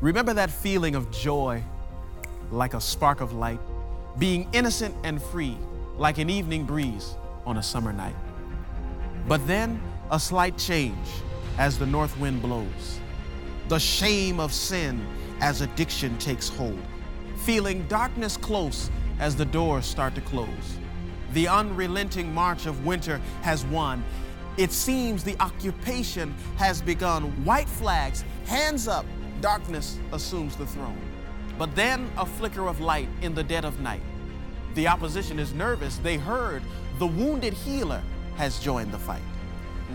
Remember that feeling of joy, like a spark of light, being innocent and free, like an evening breeze on a summer night. But then a slight change as the north wind blows, the shame of sin as addiction takes hold, feeling darkness close as the doors start to close. The unrelenting march of winter has won. It seems the occupation has begun. White flags, hands up, darkness assumes the throne. But then a flicker of light in the dead of night. The opposition is nervous. They heard the wounded healer has joined the fight.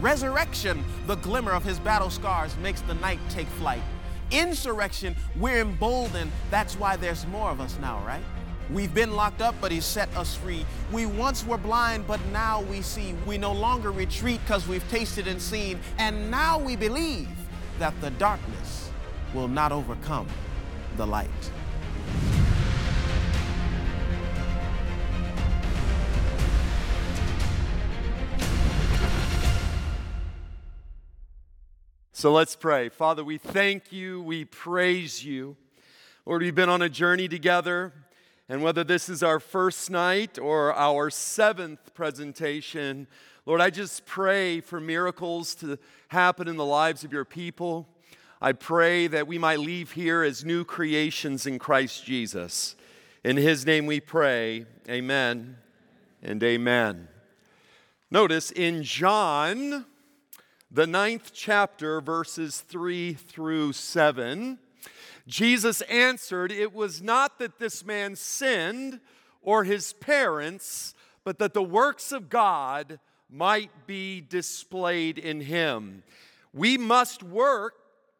Resurrection, the glimmer of his battle scars makes the night take flight. Insurrection, we're emboldened. That's why there's more of us now, right? We've been locked up, but he set us free. We once were blind, but now we see. We no longer retreat because we've tasted and seen. And now we believe that the darkness will not overcome the light. So let's pray. Father, we thank you. We praise you. Lord, we've been on a journey together. And whether this is our first night or our seventh presentation, Lord, I just pray for miracles to happen in the lives of your people. I pray that we might leave here as new creations in Christ Jesus. In his name we pray, amen and amen. Notice in John, the 9th chapter, verses 3-7, Jesus answered, "It was not that this man sinned or his parents, but that the works of God might be displayed in him. We must work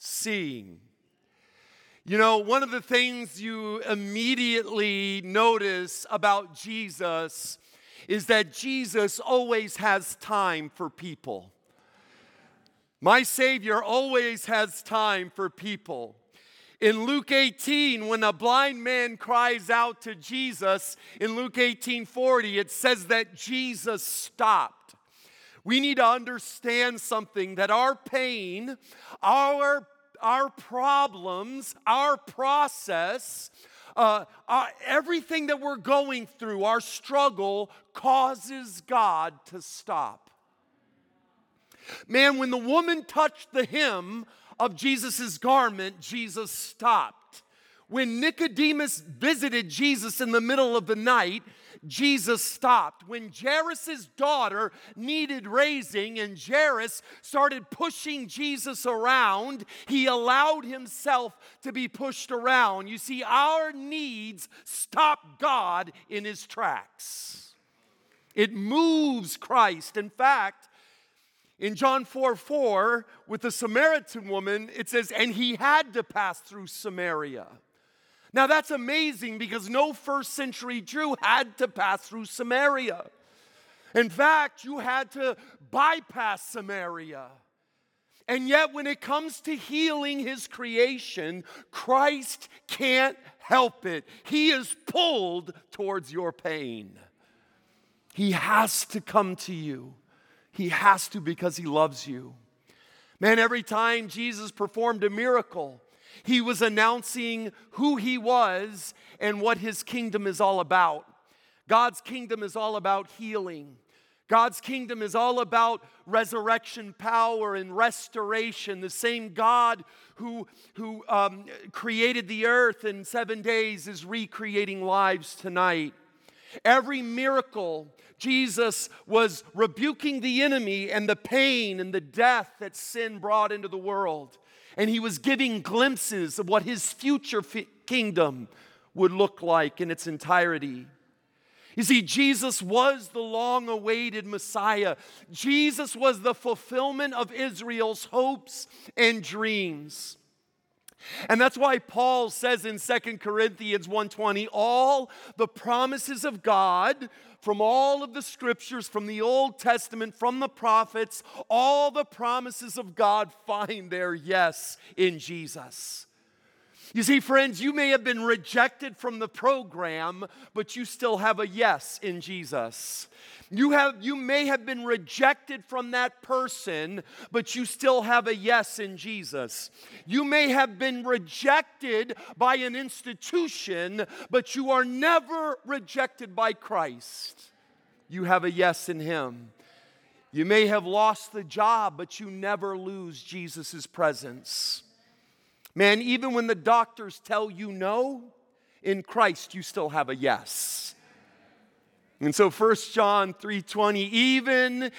seeing. You know, one of the things you immediately notice about Jesus is that Jesus always has time for people. My Savior always has time for people. In Luke 18, when a blind man cries out to Jesus, in Luke 18:40, it says that Jesus stopped. We need to understand something, that our pain, our problems, our process, everything that we're going through, our struggle, causes God to stop. Man, when the woman touched the hem of Jesus' garment, Jesus stopped. When Nicodemus visited Jesus in the middle of the night, Jesus stopped. When Jairus' daughter needed raising and Jairus started pushing Jesus around, he allowed himself to be pushed around. You see, our needs stop God in his tracks. It moves Christ. In fact, in John 4:4, with the Samaritan woman, it says, "And he had to pass through Samaria." Now that's amazing because no first century Jew had to pass through Samaria. In fact, you had to bypass Samaria. And yet when it comes to healing his creation, Christ can't help it. He is pulled towards your pain. He has to come to you. He has to because he loves you. Man, every time Jesus performed a miracle, he was announcing who he was and what his kingdom is all about. God's kingdom is all about healing. God's kingdom is all about resurrection power and restoration. The same God who created the earth in 7 days is recreating lives tonight. Every miracle, Jesus was rebuking the enemy and the pain and the death that sin brought into the world. And he was giving glimpses of what his future kingdom would look like in its entirety. You see, Jesus was the long-awaited Messiah. Jesus was the fulfillment of Israel's hopes and dreams. And that's why Paul says in 2 Corinthians 1:20, all the promises of God from all of the scriptures, from the Old Testament, from the prophets, all the promises of God find their yes in Jesus. You see, friends, you may have been rejected from the program, but you still have a yes in Jesus. You may have been rejected from that person, but you still have a yes in Jesus. You may have been rejected by an institution, but you are never rejected by Christ. You have a yes in Him. You may have lost the job, but you never lose Jesus' presence. Man, even when the doctors tell you no, in Christ you still have a yes. And so 1 John 3:20, even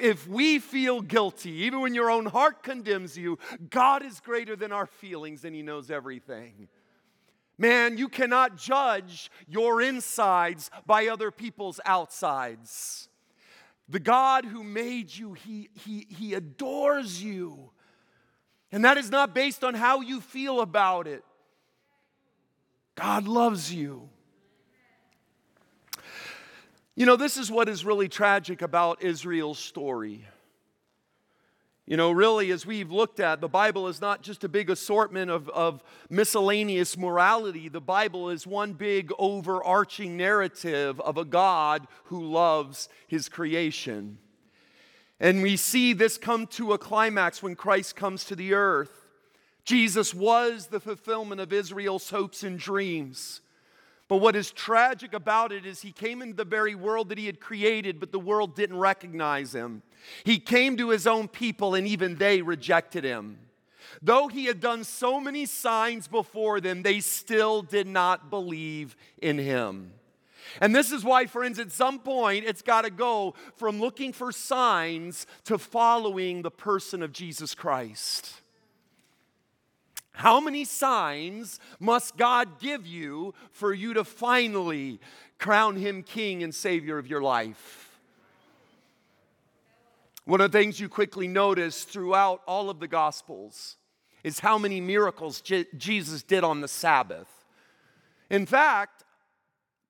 if we feel guilty, even when your own heart condemns you, God is greater than our feelings and He knows everything. Man, you cannot judge your insides by other people's outsides. The God who made you, He adores you. And that is not based on how you feel about it. God loves you. You know, this is what is really tragic about Israel's story. You know, really, as we've looked at, the Bible is not just a big assortment of miscellaneous morality. The Bible is one big overarching narrative of a God who loves His creation. And we see this come to a climax when Christ comes to the earth. Jesus was the fulfillment of Israel's hopes and dreams. But what is tragic about it is He came into the very world that He had created, but the world didn't recognize Him. He came to His own people, and even they rejected Him. Though He had done so many signs before them, they still did not believe in Him. And this is why, friends, at some point, it's got to go from looking for signs to following the person of Jesus Christ. How many signs must God give you for you to finally crown Him King and Savior of your life? One of the things you quickly notice throughout all of the Gospels is how many miracles Jesus did on the Sabbath. In fact,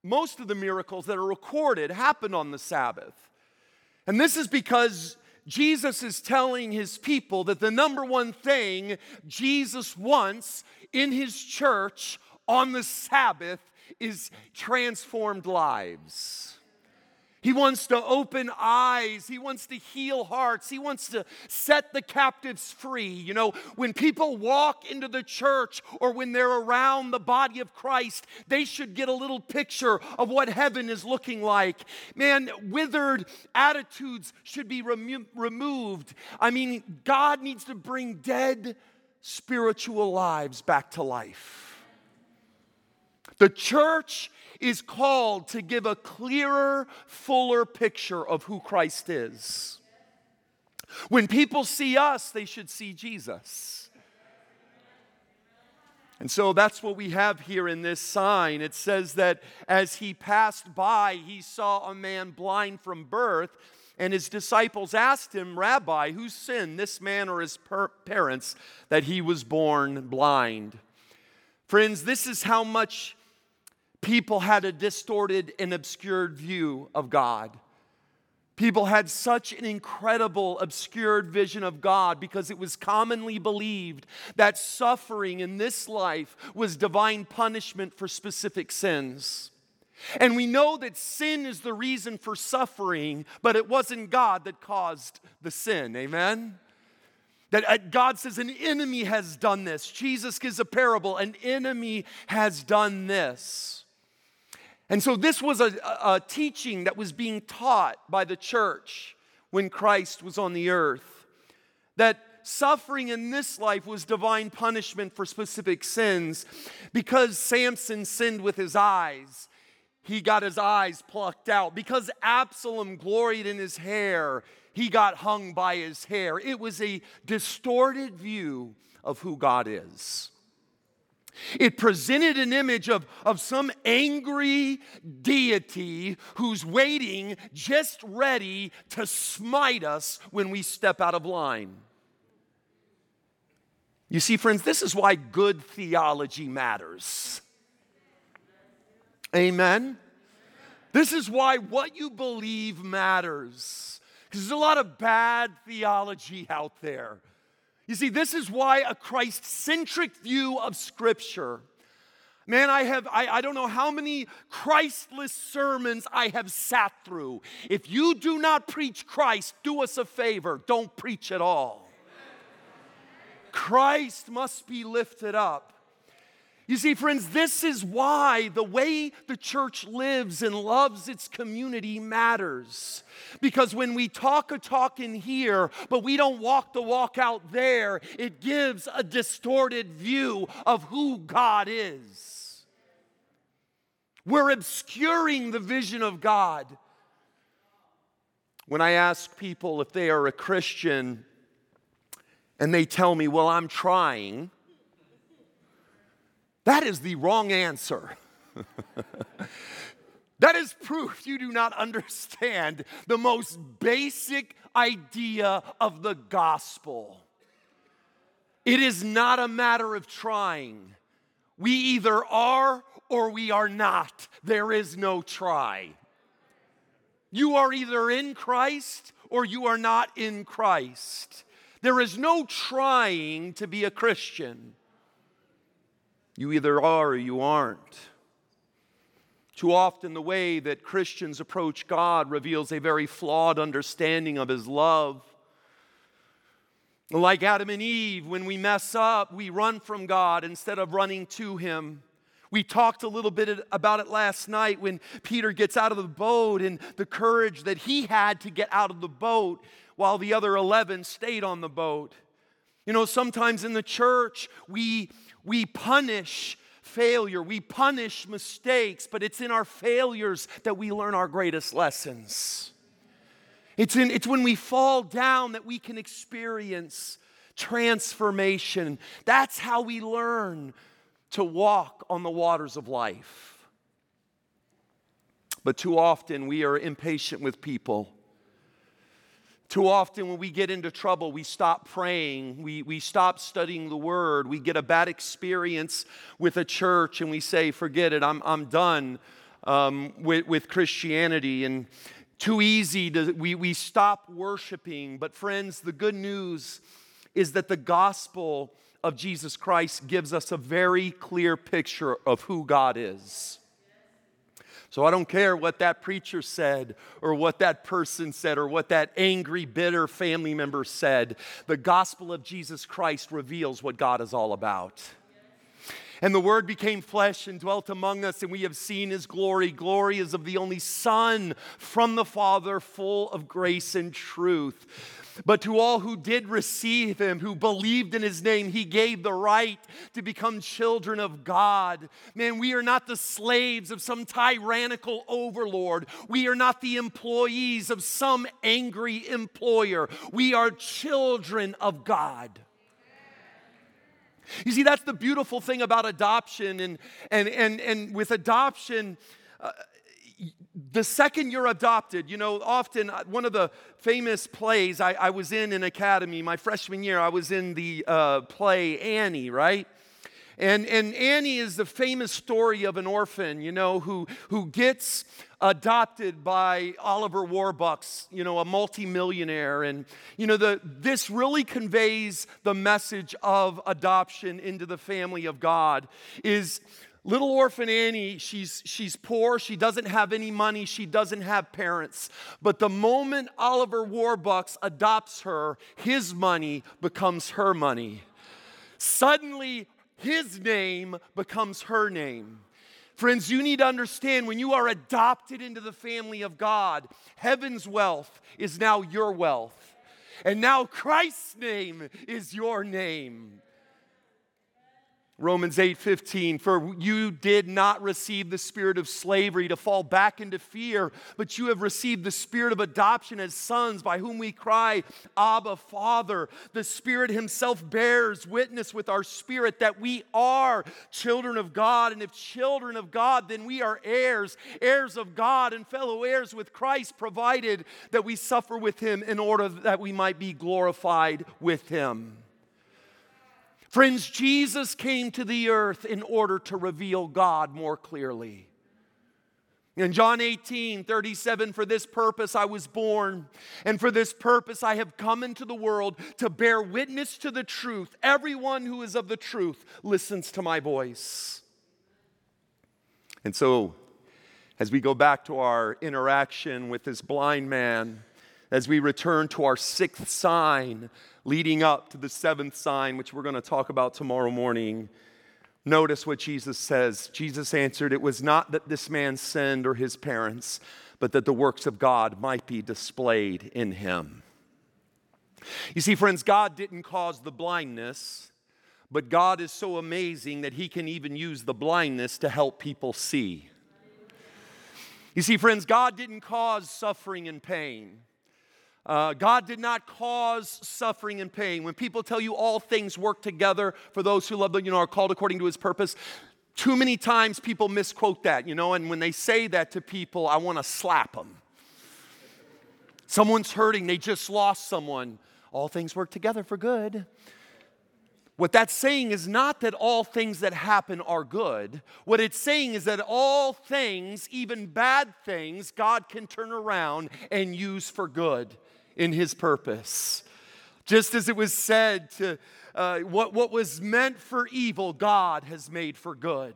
most of the miracles that are recorded happened on the Sabbath. And this is because Jesus is telling His people that the number one thing Jesus wants in His church on the Sabbath is transformed lives. He wants to open eyes. He wants to heal hearts. He wants to set the captives free. You know, when people walk into the church or when they're around the body of Christ, they should get a little picture of what heaven is looking like. Man, withered attitudes should be removed. I mean, God needs to bring dead spiritual lives back to life. The church is called to give a clearer, fuller picture of who Christ is. When people see us, they should see Jesus. And so that's what we have here in this sign. It says that as He passed by, He saw a man blind from birth, and His disciples asked Him, "Rabbi, who sinned, this man or his parents, that he was born blind?" Friends, this is how much people had a distorted and obscured view of God. People had such an incredible, obscured vision of God because it was commonly believed that suffering in this life was divine punishment for specific sins. And we know that sin is the reason for suffering, but it wasn't God that caused the sin. Amen? That God says an enemy has done this. Jesus gives a parable, an enemy has done this. And so this was a teaching that was being taught by the church when Christ was on the earth. That suffering in this life was divine punishment for specific sins. Because Samson sinned with his eyes, he got his eyes plucked out. Because Absalom gloried in his hair, he got hung by his hair. It was a distorted view of who God is. It presented an image of some angry deity who's waiting, just ready to smite us when we step out of line. You see, friends, this is why good theology matters. Amen? This is why what you believe matters. Because there's a lot of bad theology out there. You see, this is why a Christ-centric view of Scripture. Man, I don't know how many Christless sermons I have sat through. If you do not preach Christ, do us a favor. Don't preach at all. Amen. Christ must be lifted up. You see, friends, this is why the way the church lives and loves its community matters. Because when we talk a talk in here, but we don't walk the walk out there, it gives a distorted view of who God is. We're obscuring the vision of God. When I ask people if they are a Christian and they tell me, well, I'm trying, that is the wrong answer. That is proof you do not understand the most basic idea of the gospel. It is not a matter of trying. We either are or we are not. There is no try. You are either in Christ or you are not in Christ. There is no trying to be a Christian. You either are or you aren't. Too often the way that Christians approach God reveals a very flawed understanding of His love. Like Adam and Eve, when we mess up, we run from God instead of running to Him. We talked a little bit about it last night when Peter gets out of the boat and the courage that he had to get out of the boat while the other 11 stayed on the boat. You know, sometimes in the church, we punish failure, we punish mistakes, but it's in our failures that we learn our greatest lessons. It's when we fall down that we can experience transformation. That's how we learn to walk on the waters of life. But too often we are impatient with people. Too often when we get into trouble, we stop praying, we stop studying the Word, we get a bad experience with a church and we say, forget it, I'm done with Christianity. And too easy, we stop worshiping. But friends, the good news is that the gospel of Jesus Christ gives us a very clear picture of who God is. So I don't care what that preacher said or what that person said or what that angry, bitter family member said. The gospel of Jesus Christ reveals what God is all about. And the Word became flesh and dwelt among us, and we have seen His glory. Glory is of the only Son from the Father, full of grace and truth. But to all who did receive Him, who believed in His name, He gave the right to become children of God. Man, we are not the slaves of some tyrannical overlord. We are not the employees of some angry employer. We are children of God. You see, that's the beautiful thing about adoption. And with adoption, the second you're adopted, you know, often one of the famous plays I was in academy my freshman year, I was in the play Annie, right? And Annie is the famous story of an orphan, you know, who gets adopted by Oliver Warbucks, you know, a multimillionaire. And, you know, this really conveys the message of adoption into the family of God is... Little orphan Annie, she's poor, she doesn't have any money, she doesn't have parents. But the moment Oliver Warbucks adopts her, his money becomes her money. Suddenly, his name becomes her name. Friends, you need to understand when you are adopted into the family of God, heaven's wealth is now your wealth. And now Christ's name is your name. Romans 8:15, for you did not receive the spirit of slavery to fall back into fear, but you have received the spirit of adoption as sons by whom we cry, Abba, Father. The Spirit Himself bears witness with our spirit that we are children of God, and if children of God, then we are heirs, heirs of God and fellow heirs with Christ, provided that we suffer with Him in order that we might be glorified with Him. Friends, Jesus came to the earth in order to reveal God more clearly. In John 18:37, for this purpose I was born, and for this purpose I have come into the world, to bear witness to the truth. Everyone who is of the truth listens to my voice. And so, as we go back to our interaction with this blind man, as we return to our sixth sign, leading up to the seventh sign, which we're going to talk about tomorrow morning, notice what Jesus says. Jesus answered, it was not that this man sinned or his parents, but that the works of God might be displayed in him. You see, friends, God didn't cause the blindness, but God is so amazing that he can even use the blindness to help people see. You see, friends, God didn't cause suffering and pain. God did not cause suffering and pain. When people tell you all things work together for those who love them, are called according to his purpose, too many times people misquote that, and when they say that to people, I want to slap them. Someone's hurting, they just lost someone. All things work together for good. What that's saying is not that all things that happen are good. What it's saying is that all things, even bad things, God can turn around and use for good in his purpose. Just as it was said to what was meant for evil, God has made for good.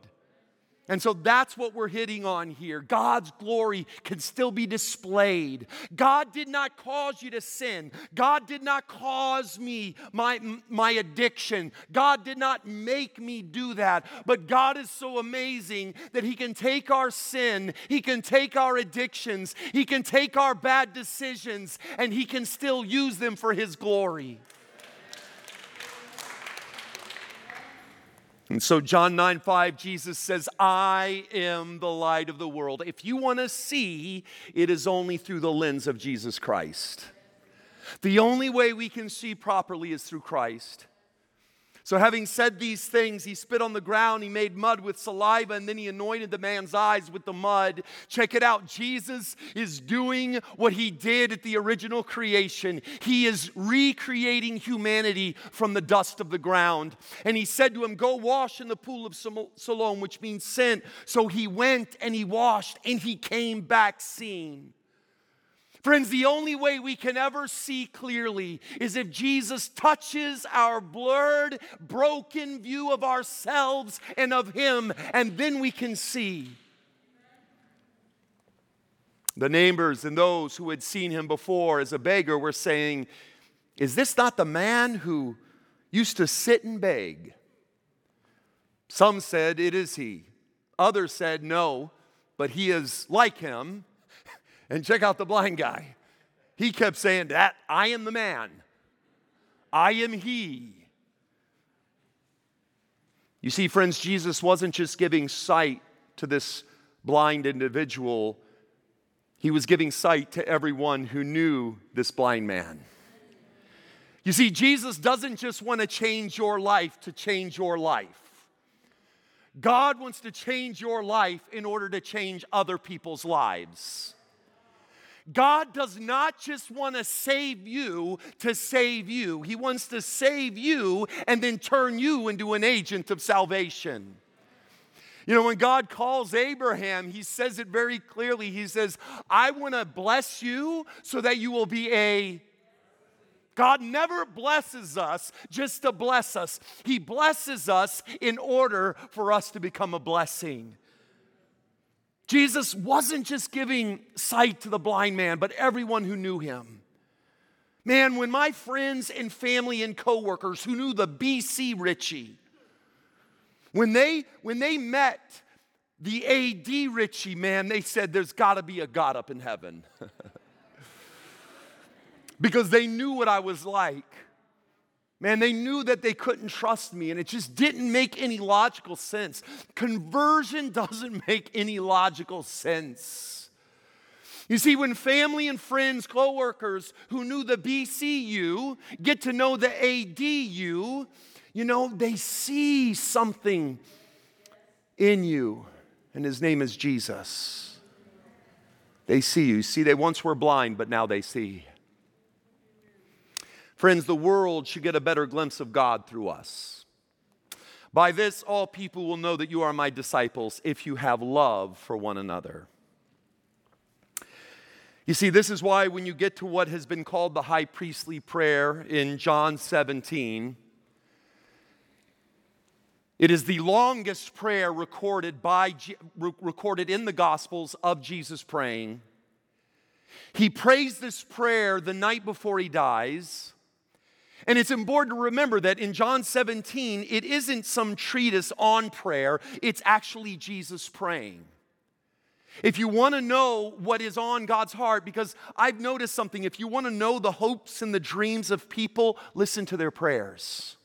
And so that's what we're hitting on here. God's glory can still be displayed. God did not cause you to sin. God did not cause me my addiction. God did not make me do that. But God is so amazing that he can take our sin, he can take our addictions, he can take our bad decisions, and he can still use them for his glory. And so John 9:5, Jesus says, I am the light of the world. If you want to see, it is only through the lens of Jesus Christ. The only way we can see properly is through Christ. So having said these things, he spit on the ground, he made mud with saliva, and then he anointed the man's eyes with the mud. Check it out. Jesus is doing what he did at the original creation. He is recreating humanity from the dust of the ground. And he said to him, go wash in the pool of Siloam, which means sent. So he went and he washed and he came back seeing. Friends, the only way we can ever see clearly is if Jesus touches our blurred, broken view of ourselves and of him, and then we can see. The neighbors and those who had seen him before as a beggar were saying, is this not the man who used to sit and beg? Some said, it is he. Others said, no, but he is like him. And check out the blind guy. He kept saying that, I am the man. I am he. You see, friends, Jesus wasn't just giving sight to this blind individual. He was giving sight to everyone who knew this blind man. You see, Jesus doesn't just want to change your life to change your life. God wants to change your life in order to change other people's lives. God does not just want to save you. He wants to save you and then turn you into an agent of salvation. When God calls Abraham, he says it very clearly. He says, I want to bless you so that you will be a... God never blesses us just to bless us. He blesses us in order for us to become a blessing. Jesus wasn't just giving sight to the blind man, but everyone who knew him. Man, when my friends and family and coworkers who knew the BC Richie, when they met the AD Richie, man, they said there's got to be a God up in heaven. Because they knew what I was like. Man, they knew that they couldn't trust me, and it just didn't make any logical sense. Conversion doesn't make any logical sense. You see, when family and friends, coworkers who knew the BCU get to know the ADU, they see something in you, and his name is Jesus. They see you. See, they once were blind, but now they see. Friends, the world should get a better glimpse of God through us. By this, all people will know that you are my disciples if you have love for one another. You see, this is why when you get to what has been called the high priestly prayer in John 17, it is the longest prayer recorded in the Gospels of Jesus praying. He prays this prayer the night before he dies. And it's important to remember that in John 17, it isn't some treatise on prayer. It's actually Jesus praying. If you want to know what is on God's heart, because I've noticed something. If you want to know the hopes and the dreams of people, listen to their prayers.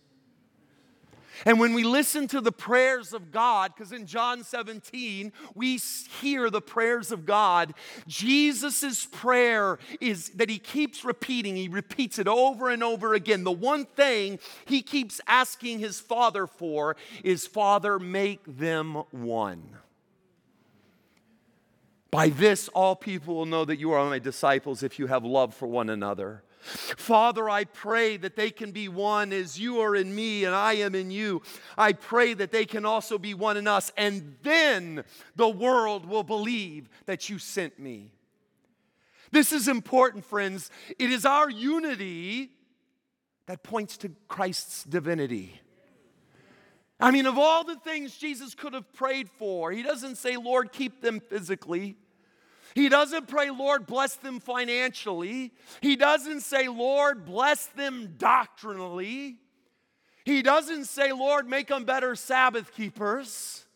And when we listen to the prayers of God, because in John 17, we hear the prayers of God, Jesus' prayer is that he keeps repeating. He repeats it over and over again. The one thing he keeps asking his Father for is, Father, make them one. By this, all people will know that you are my disciples if you have love for one another. Father, I pray that they can be one as you are in me and I am in you. I pray that they can also be one in us, and then the world will believe that you sent me. This is important, friends. It is our unity that points to Christ's divinity. I mean, of all the things Jesus could have prayed for, he doesn't say, Lord, keep them physically. He doesn't pray, Lord, bless them financially. He doesn't say, Lord, bless them doctrinally. He doesn't say, Lord, make them better Sabbath keepers.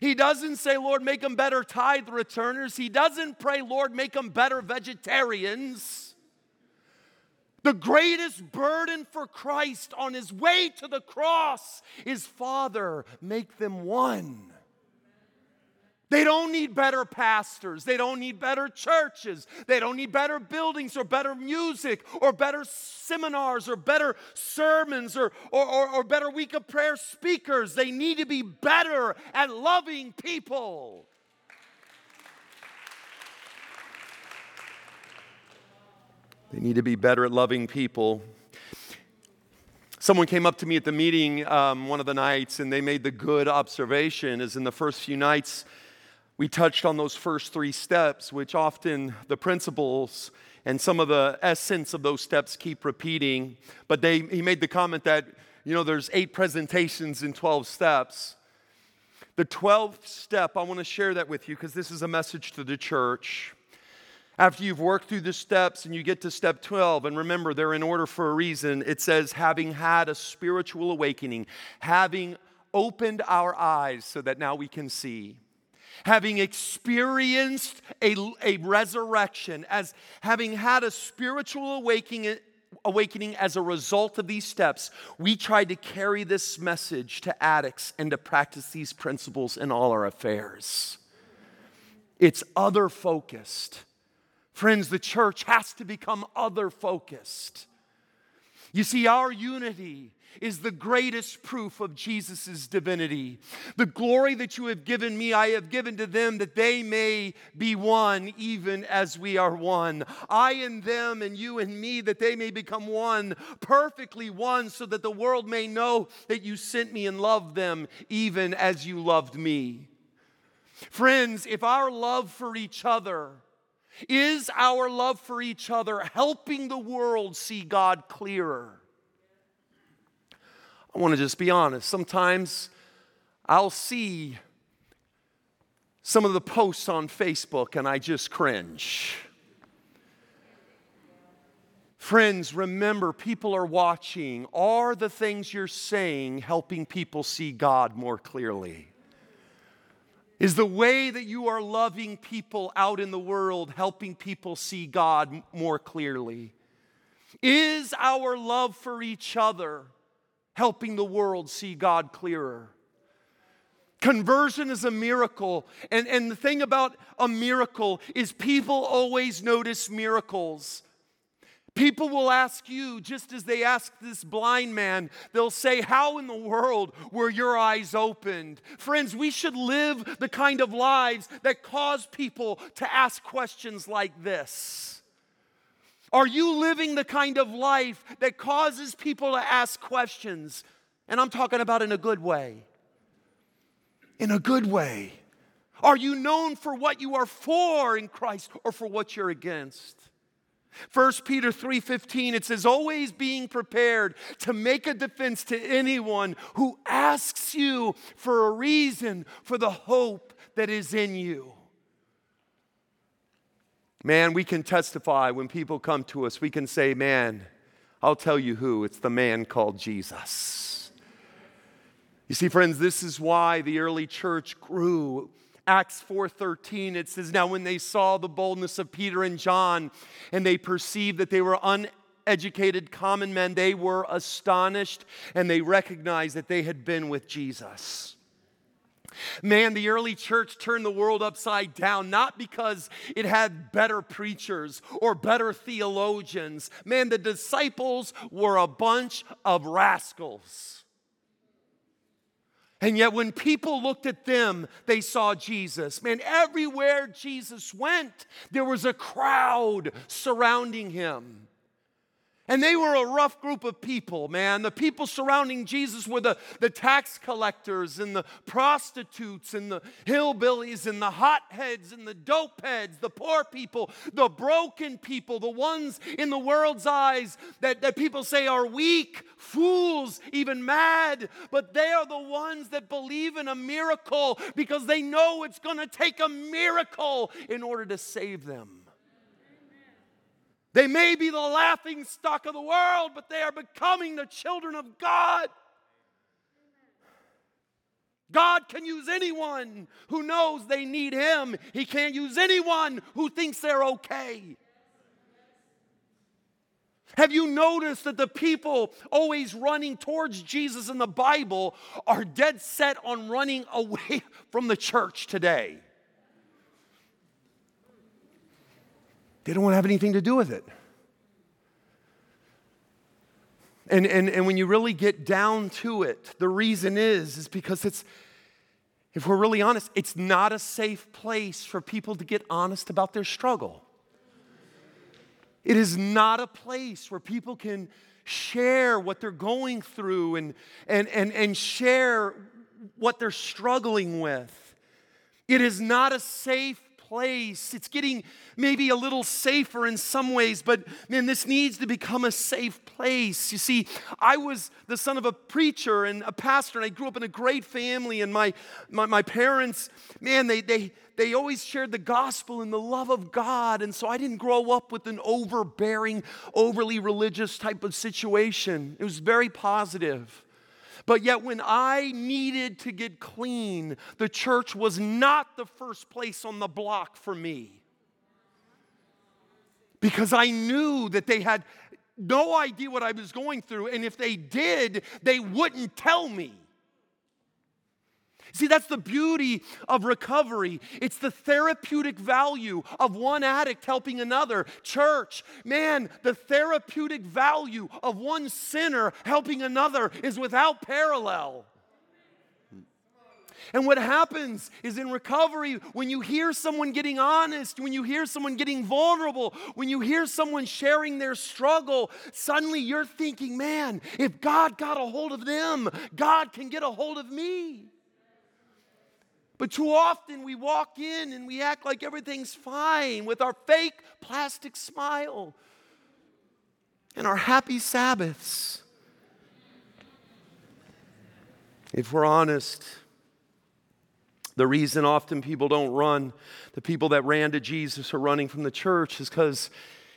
He doesn't say, Lord, make them better tithe returners. He doesn't pray, Lord, make them better vegetarians. The greatest burden for Christ on his way to the cross is, Father, make them one. They don't need better pastors. They don't need better churches. They don't need better buildings or better music or better seminars or better sermons or better week of prayer speakers. They need to be better at loving people. They need to be better at loving people. Someone came up to me at the meeting one of the nights, and they made the good observation, as in the first few nights, we touched on those first three steps, which often the principles and some of the essence of those steps keep repeating. But he made the comment that, you know, there's 8 presentations in 12 steps. The 12th step, I want to share that with you because this is a message to the church. After you've worked through the steps and you get to step 12, and remember, they're in order for a reason. It says, having had a spiritual awakening, having opened our eyes so that now we can see. Having experienced a resurrection, as having had a spiritual awakening as a result of these steps, we tried to carry this message to addicts and to practice these principles in all our affairs. It's other-focused. Friends, the church has to become other-focused. You see, our unity is the greatest proof of Jesus' divinity. The glory that you have given me, I have given to them, that they may be one, even as we are one. I in them and you in me, that they may become one, perfectly one, so that the world may know that you sent me and loved them, even as you loved me. Friends, if our love for each other is our love for each other helping the world see God clearer, I want to just be honest. Sometimes I'll see some of the posts on Facebook and I just cringe. Friends, remember, people are watching. Are the things you're saying helping people see God more clearly? Is the way that you are loving people out in the world helping people see God more clearly? Is our love for each other helping the world see God clearer? Conversion is a miracle. And the thing about a miracle is people always notice miracles. People will ask you, just as they asked this blind man, they'll say, how in the world were your eyes opened? Friends, we should live the kind of lives that cause people to ask questions like this. Are you living the kind of life that causes people to ask questions? And I'm talking about in a good way. in a good way? Are you known for what you are for in Christ or for what you're against? 1 Peter 3:15, it says, always being prepared to make a defense to anyone who asks you for a reason for the hope that is in you. Man, we can testify when people come to us. We can say, man, I'll tell you who. It's the man called Jesus. You see, friends, this is why the early church grew. Acts 4:13, it says, now when they saw the boldness of Peter and John, and they perceived that they were uneducated common men, they were astonished, and they recognized that they had been with Jesus. Man, the early church turned the world upside down, not because it had better preachers or better theologians. Man, the disciples were a bunch of rascals. And yet when people looked at them, they saw Jesus. Man, everywhere Jesus went, there was a crowd surrounding him. And they were a rough group of people, man. The people surrounding Jesus were the tax collectors and the prostitutes and the hillbillies and the hotheads and the dopeheads, the poor people, the broken people, the ones in the world's eyes that people say are weak, fools, even mad. But they are the ones that believe in a miracle because they know it's going to take a miracle in order to save them. They may be the laughing stock of the world, but they are becoming the children of God. God can use anyone who knows they need him. He can't use anyone who thinks they're okay. Have you noticed that the people always running towards Jesus in the Bible are dead set on running away from the church today? They don't want to have anything to do with it. And when you really get down to it, the reason is because it's, if we're really honest, it's not a safe place for people to get honest about their struggle. It is not a place where people can share what they're going through and share what they're struggling with. It is not a safe place. It's getting maybe a little safer in some ways, but man, this needs to become a safe place. You see, I was the son of a preacher and a pastor, and I grew up in a great family, and my parents, man, they always shared the gospel and the love of God, and so I didn't grow up with an overbearing, overly religious type of situation. It was very positive. But yet when I needed to get clean, the church was not the first place on the block for me. Because I knew that they had no idea what I was going through, and if they did, they wouldn't tell me. See, that's the beauty of recovery. It's the therapeutic value of one addict helping another. Church, man, the therapeutic value of one sinner helping another is without parallel. And what happens is in recovery, when you hear someone getting honest, when you hear someone getting vulnerable, when you hear someone sharing their struggle, suddenly you're thinking, man, if God got a hold of them, God can get a hold of me. But too often we walk in and we act like everything's fine with our fake plastic smile and our happy Sabbaths. If we're honest, the reason often people don't run, the people that ran to Jesus are running from the church, is because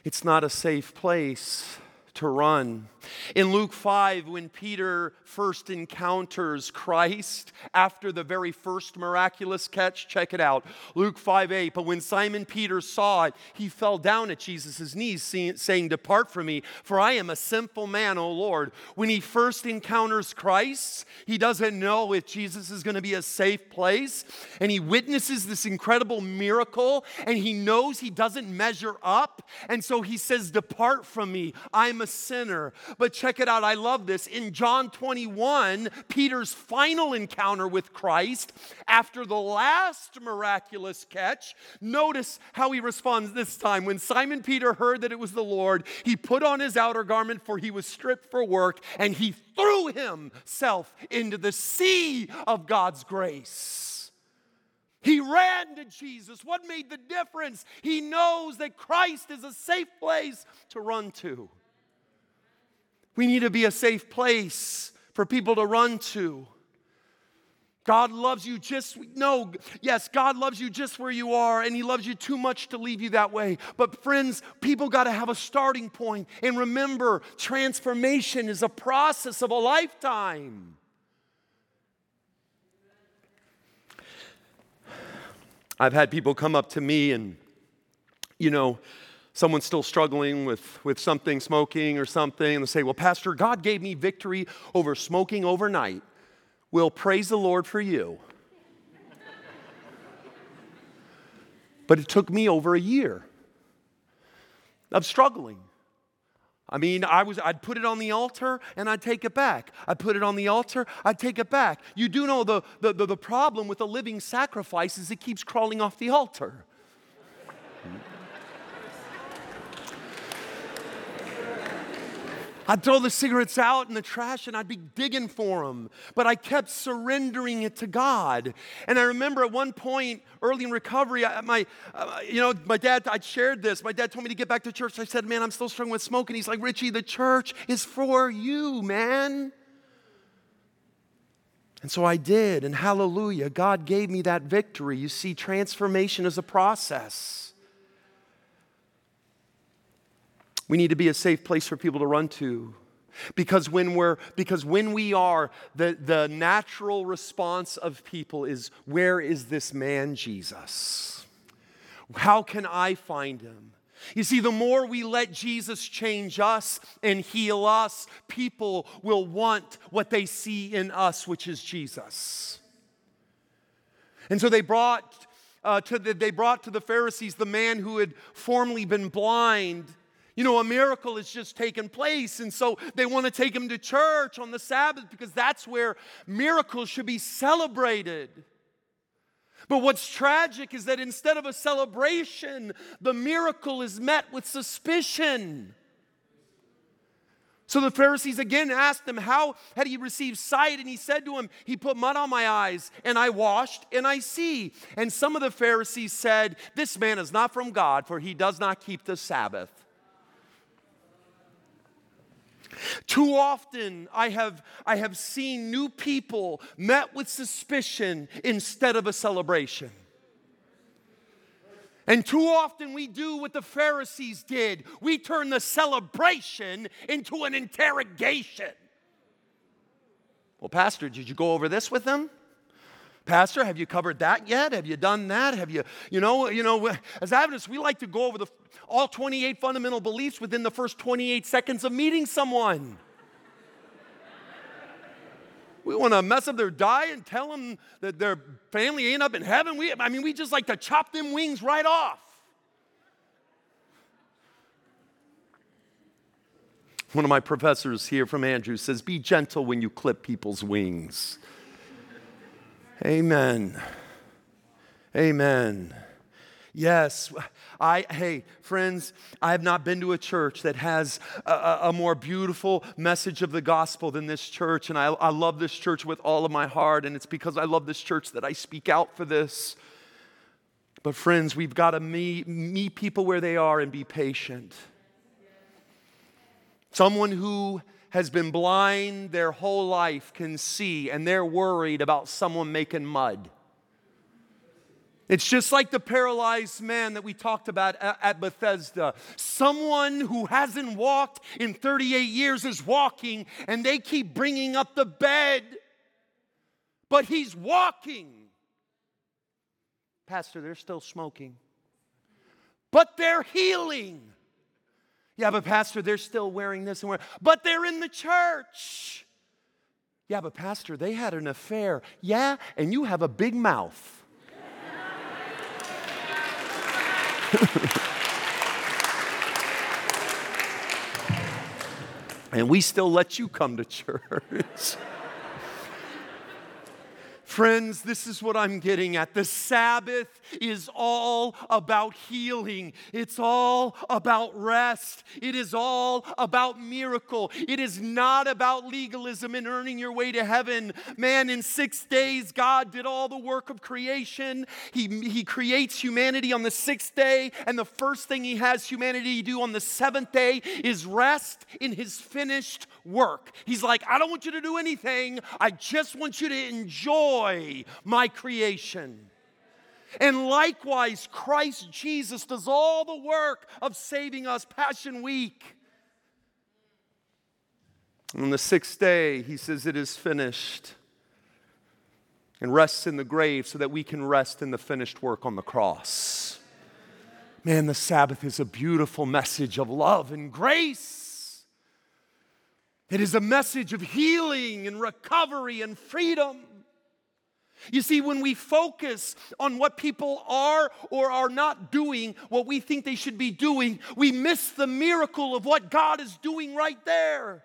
it's not a safe place to run. In Luke 5, when Peter first encounters Christ after the very first miraculous catch, check it out. Luke 5:8, but when Simon Peter saw it, he fell down at Jesus' knees, saying, depart from me, for I am a sinful man, O Lord. When he first encounters Christ, he doesn't know if Jesus is going to be a safe place, and he witnesses this incredible miracle, and he knows he doesn't measure up, and so he says, depart from me, I'm a sinner. But check it out, I love this. In John 21, Peter's final encounter with Christ, after the last miraculous catch, notice how he responds this time. When Simon Peter heard that it was the Lord, he put on his outer garment, for he was stripped for work, and he threw himself into the sea of God's grace. He ran to Jesus. What made the difference? He knows that Christ is a safe place to run to. We need to be a safe place for people to run to. God loves you just, no, yes, God loves you just where you are, and He loves you too much to leave you that way. But friends, people got to have a starting point. And remember, transformation is a process of a lifetime. I've had people come up to me and, you know, someone's still struggling with something, smoking or something, and they say, well, Pastor, God gave me victory over smoking overnight. Well, praise the Lord for you. But it took me over a year of struggling. I mean, I'd put it on the altar and I'd take it back. I'd put it on the altar, I'd take it back. You do know the problem with a living sacrifice is it keeps crawling off the altar. I'd throw the cigarettes out in the trash and I'd be digging for them. But I kept surrendering it to God. And I remember at one point early in recovery, my dad, I shared this. My dad told me to get back to church. I said, man, I'm still struggling with smoke. And he's like, Richie, the church is for you, man. And so I did. And hallelujah, God gave me that victory. You see, transformation is a process. We need to be a safe place for people to run to. Because when we are, the natural response of people is, where is this man Jesus? How can I find him? You see, the more we let Jesus change us and heal us, people will want what they see in us, which is Jesus. And so they brought to the Pharisees the man who had formerly been blind. You know, a miracle has just taken place, and so they want to take him to church on the Sabbath because that's where miracles should be celebrated. But what's tragic is that instead of a celebration, the miracle is met with suspicion. So the Pharisees again asked him, how had he received sight? And he said to him, he put mud on my eyes, and I washed, and I see. And some of the Pharisees said, this man is not from God, for he does not keep the Sabbath. Too often I have seen new people met with suspicion instead of a celebration. And too often we do what the Pharisees did. We turn the celebration into an interrogation. Well, Pastor, did you go over this with them? Pastor, have you covered that yet? Have you done that? Have you know, as Adventists, we like to go over all 28 fundamental beliefs within the first 28 seconds of meeting someone. We want to mess up their diet and tell them that their family ain't up in heaven. We just like to chop them wings right off. One of my professors here from Andrew says, be gentle when you clip people's wings. Amen. Amen. Yes, friends, I have not been to a church that has a more beautiful message of the gospel than this church, and I love this church with all of my heart, and it's because I love this church that I speak out for this. But friends, we've got to meet people where they are and be patient. Someone who has been blind their whole life can see, and they're worried about someone making mud. It's just like the paralyzed man that we talked about at Bethesda. Someone who hasn't walked in 38 years is walking, and they keep bringing up the bed, but he's walking. Pastor, they're still smoking, but they're healing. Yeah, but Pastor, they're still wearing this and wearing, but they're in the church. Yeah, but Pastor, they had an affair. Yeah, and you have a big mouth. And we still let you come to church. Friends, this is what I'm getting at. The Sabbath is all about healing. It's all about rest. It is all about miracle. It is not about legalism and earning your way to heaven. Man, in 6 days, God did all the work of creation. He creates humanity on the sixth day, and the first thing he has humanity do on the seventh day is rest in his finished work. He's like, I don't want you to do anything. I just want you to enjoy my creation. And likewise, Christ Jesus does all the work of saving us, Passion Week. And on the sixth day, he says, it is finished, and rests in the grave so that we can rest in the finished work on the cross. Man, the Sabbath is a beautiful message of love and grace. It is a message of healing and recovery and freedom. You see, when we focus on what people are or are not doing, what we think they should be doing, we miss the miracle of what God is doing right there.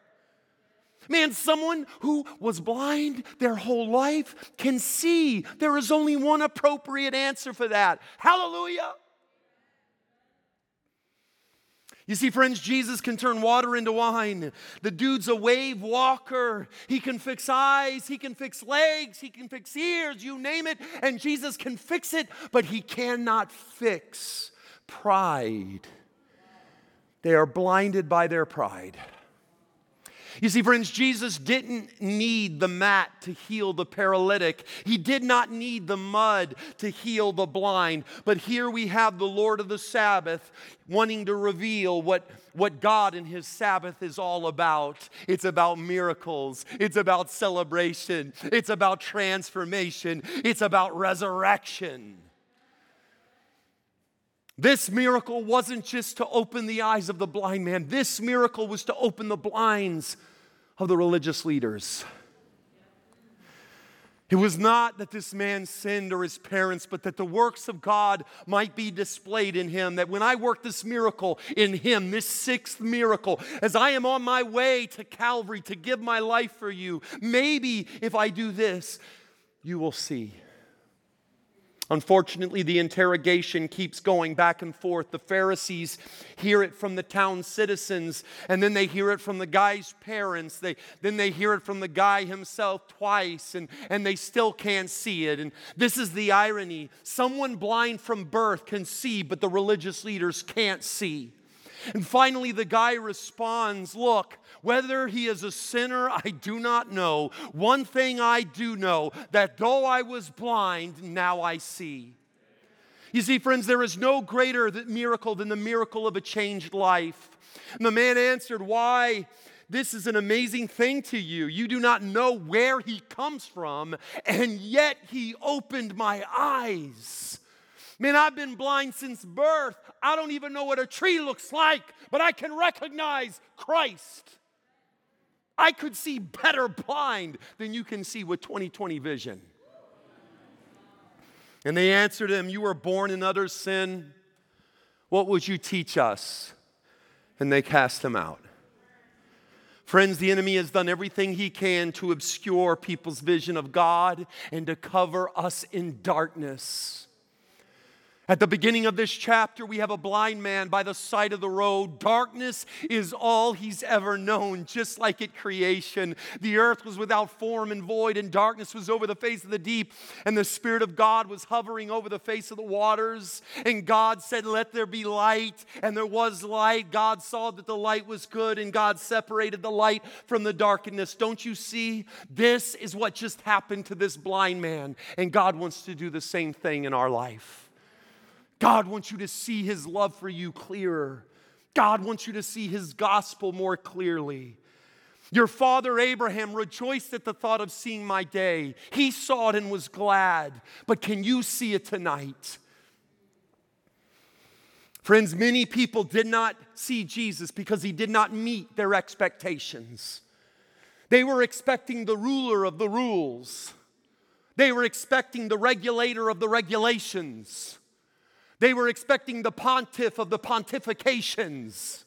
Man, someone who was blind their whole life can see. There is only one appropriate answer for that. Hallelujah. You see, friends, Jesus can turn water into wine. The dude's a wave walker. He can fix eyes. He can fix legs. He can fix ears. You name it. And Jesus can fix it. But he cannot fix pride. They are blinded by their pride. You see, friends, Jesus didn't need the mat to heal the paralytic. He did not need the mud to heal the blind. But here we have the Lord of the Sabbath wanting to reveal what God and his Sabbath is all about. It's about miracles. It's about celebration. It's about transformation. It's about resurrection. This miracle wasn't just to open the eyes of the blind man. This miracle was to open the blinds of the religious leaders. It was not that this man sinned or his parents, but that the works of God might be displayed in him. That when I work this miracle in him, this sixth miracle, as I am on my way to Calvary to give my life for you, maybe if I do this, you will see. Unfortunately, the interrogation keeps going back and forth. The Pharisees hear it from the town citizens, and then they hear it from the guy's parents. Then they hear it from the guy himself twice, and they still can't see it. And this is the irony. Someone blind from birth can see, but the religious leaders can't see. And finally, the guy responds, look, whether he is a sinner, I do not know. One thing I do know, that though I was blind, now I see. You see, friends, there is no greater miracle than the miracle of a changed life. And the man answered, why? This is an amazing thing to you. You do not know where he comes from, and yet he opened my eyes. Man, I've been blind since birth. I don't even know what a tree looks like, but I can recognize Christ. I could see better blind than you can see with 20/20 vision. And they answered him, you were born in utter sin. What would you teach us? And they cast him out. Friends, the enemy has done everything he can to obscure people's vision of God and to cover us in darkness. At the beginning of this chapter, we have a blind man by the side of the road. Darkness is all he's ever known, just like at creation. The earth was without form and void, and darkness was over the face of the deep, and the Spirit of God was hovering over the face of the waters. And God said, let there be light, and there was light. God saw that the light was good, and God separated the light from the darkness. Don't you see? This is what just happened to this blind man, and God wants to do the same thing in our life. God wants you to see his love for you clearer. God wants you to see his gospel more clearly. Your father Abraham rejoiced at the thought of seeing my day. He saw it and was glad. But can you see it tonight? Friends, many people did not see Jesus because he did not meet their expectations. They were expecting the ruler of the rules. They were expecting the regulator of the regulations. They were expecting the pontiff of the pontifications.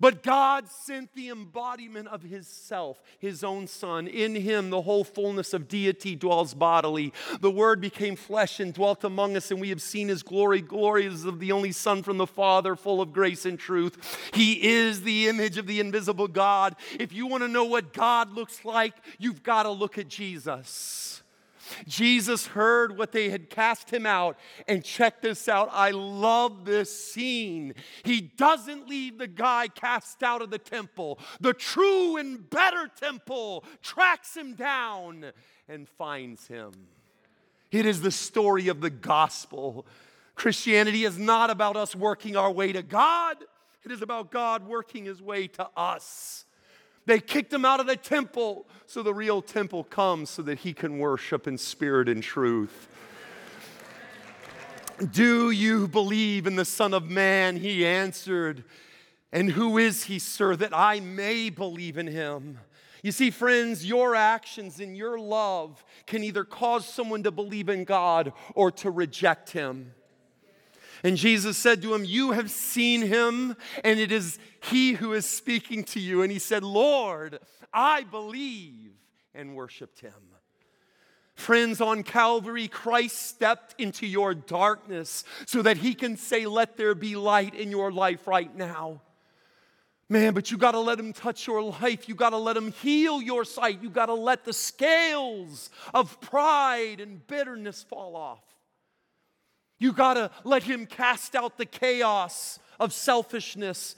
But God sent the embodiment of his self, his own Son. In him, the whole fullness of deity dwells bodily. The Word became flesh and dwelt among us, and we have seen his glory. Glory is of the only Son from the Father, full of grace and truth. He is the image of the invisible God. If you want to know what God looks like, you've got to look at Jesus. Jesus heard what they had cast him out, and check this out. I love this scene. He doesn't leave the guy cast out of the temple. The true and better temple tracks him down and finds him. It is the story of the gospel. Christianity is not about us working our way to God. It is about God working his way to us. They kicked him out of the temple, so the real temple comes so that he can worship in spirit and truth. Do you believe in the Son of Man? He answered, and who is he, sir, that I may believe in him? You see, friends, your actions and your love can either cause someone to believe in God or to reject him. And Jesus said to him, you have seen him, and it is he who is speaking to you. And he said, Lord, I believe, and worshiped him. Friends, on Calvary, Christ stepped into your darkness so that he can say, let there be light in your life right now. Man, but you got to let him touch your life. You got to let him heal your sight. You got to let the scales of pride and bitterness fall off. You got to let him cast out the chaos of selfishness.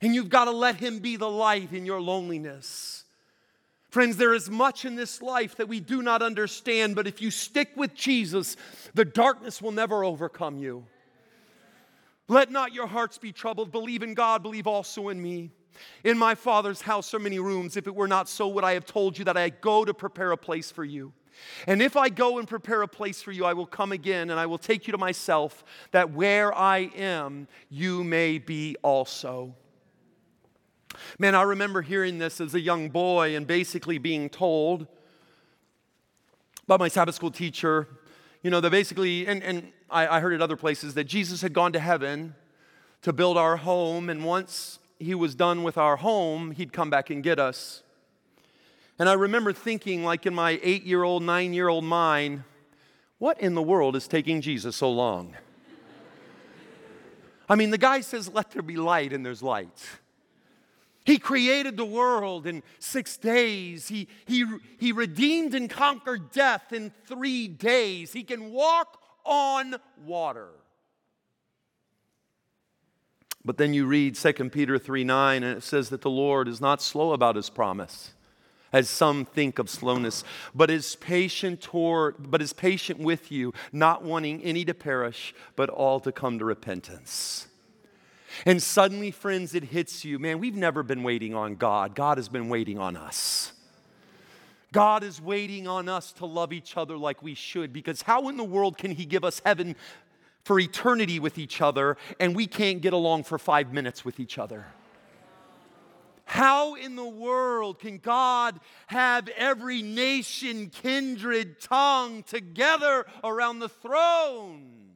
And you've got to let him be the light in your loneliness. Friends, there is much in this life that we do not understand, but if you stick with Jesus, the darkness will never overcome you. Let not your hearts be troubled. Believe in God, believe also in me. In my Father's house are many rooms. If it were not so, would I have told you that I go to prepare a place for you? And if I go and prepare a place for you, I will come again, and I will take you to myself, that where I am, you may be also. Man, I remember hearing this as a young boy and basically being told by my Sabbath school teacher, you know, that basically, and I heard it other places, that Jesus had gone to heaven to build our home, and once he was done with our home, he'd come back and get us. And I remember thinking, like in my 8-year-old, 9-year-old mind, what in the world is taking Jesus so long? I mean, the guy says, let there be light, and there's light. He created the world in 6 days. He redeemed and conquered death in 3 days. He can walk on water. But then you read 2 Peter 3:9, and it says that the Lord is not slow about his promise, as some think of slowness, but is patient with you, not wanting any to perish, but all to come to repentance. And suddenly, friends, it hits you. Man, we've never been waiting on God. God has been waiting on us. God is waiting on us to love each other like we should, because how in the world can he give us heaven for eternity with each other, and we can't get along for 5 minutes with each other? How in the world can God have every nation, kindred, tongue together around the throne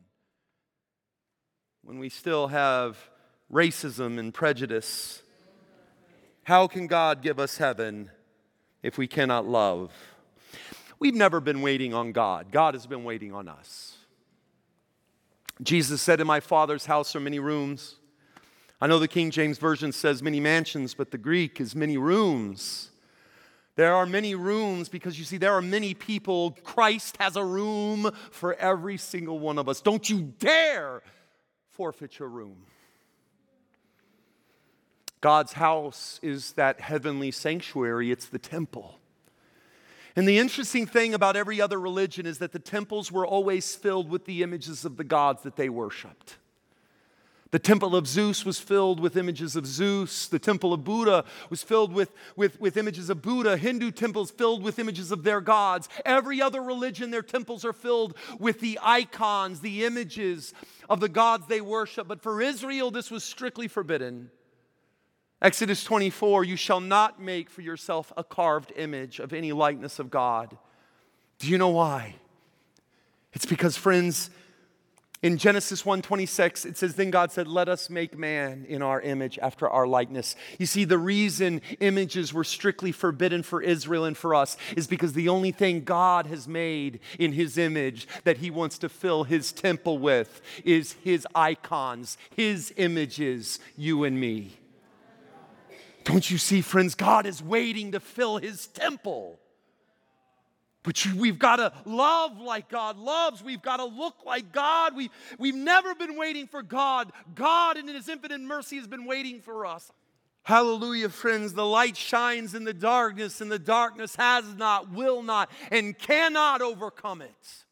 when we still have racism and prejudice? How can God give us heaven if we cannot love? We've never been waiting on God. God has been waiting on us. Jesus said, in my Father's house are many rooms. I know the King James Version says many mansions, but the Greek is many rooms. There are many rooms because, you see, there are many people. Christ has a room for every single one of us. Don't you dare forfeit your room. God's house is that heavenly sanctuary. It's the temple. And the interesting thing about every other religion is that the temples were always filled with the images of the gods that they worshipped. The temple of Zeus was filled with images of Zeus. The temple of Buddha was filled with images of Buddha. Hindu temples filled with images of their gods. Every other religion, their temples are filled with the icons, the images of the gods they worship. But for Israel, this was strictly forbidden. Exodus 24, you shall not make for yourself a carved image of any likeness of God. Do you know why? It's because, friends, In Genesis 1:26, it says, then God said, let us make man in our image after our likeness. You see, the reason images were strictly forbidden for Israel and for us is because the only thing God has made in his image that he wants to fill his temple with is his icons, his images, you and me. Don't you see, friends, God is waiting to fill his temple. But we've got to love like God loves. We've got to look like God. We've never been waiting for God. God, in his infinite mercy, has been waiting for us. Hallelujah, friends. The light shines in the darkness, and the darkness has not, will not, and cannot overcome it.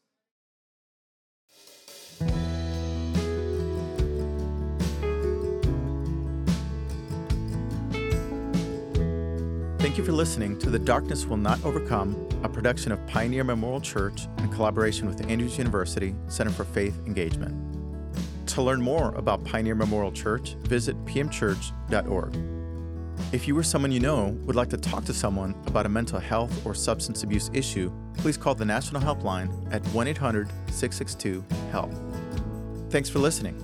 Thank you for listening to The Darkness Will Not Overcome, a production of Pioneer Memorial Church in collaboration with Andrews University Center for Faith Engagement. To learn more about Pioneer Memorial Church, visit pmchurch.org. If you or someone you know would like to talk to someone about a mental health or substance abuse issue, please call the National Helpline at 1-800-662-HELP. Thanks for listening.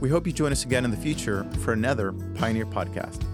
We hope you join us again in the future for another Pioneer podcast.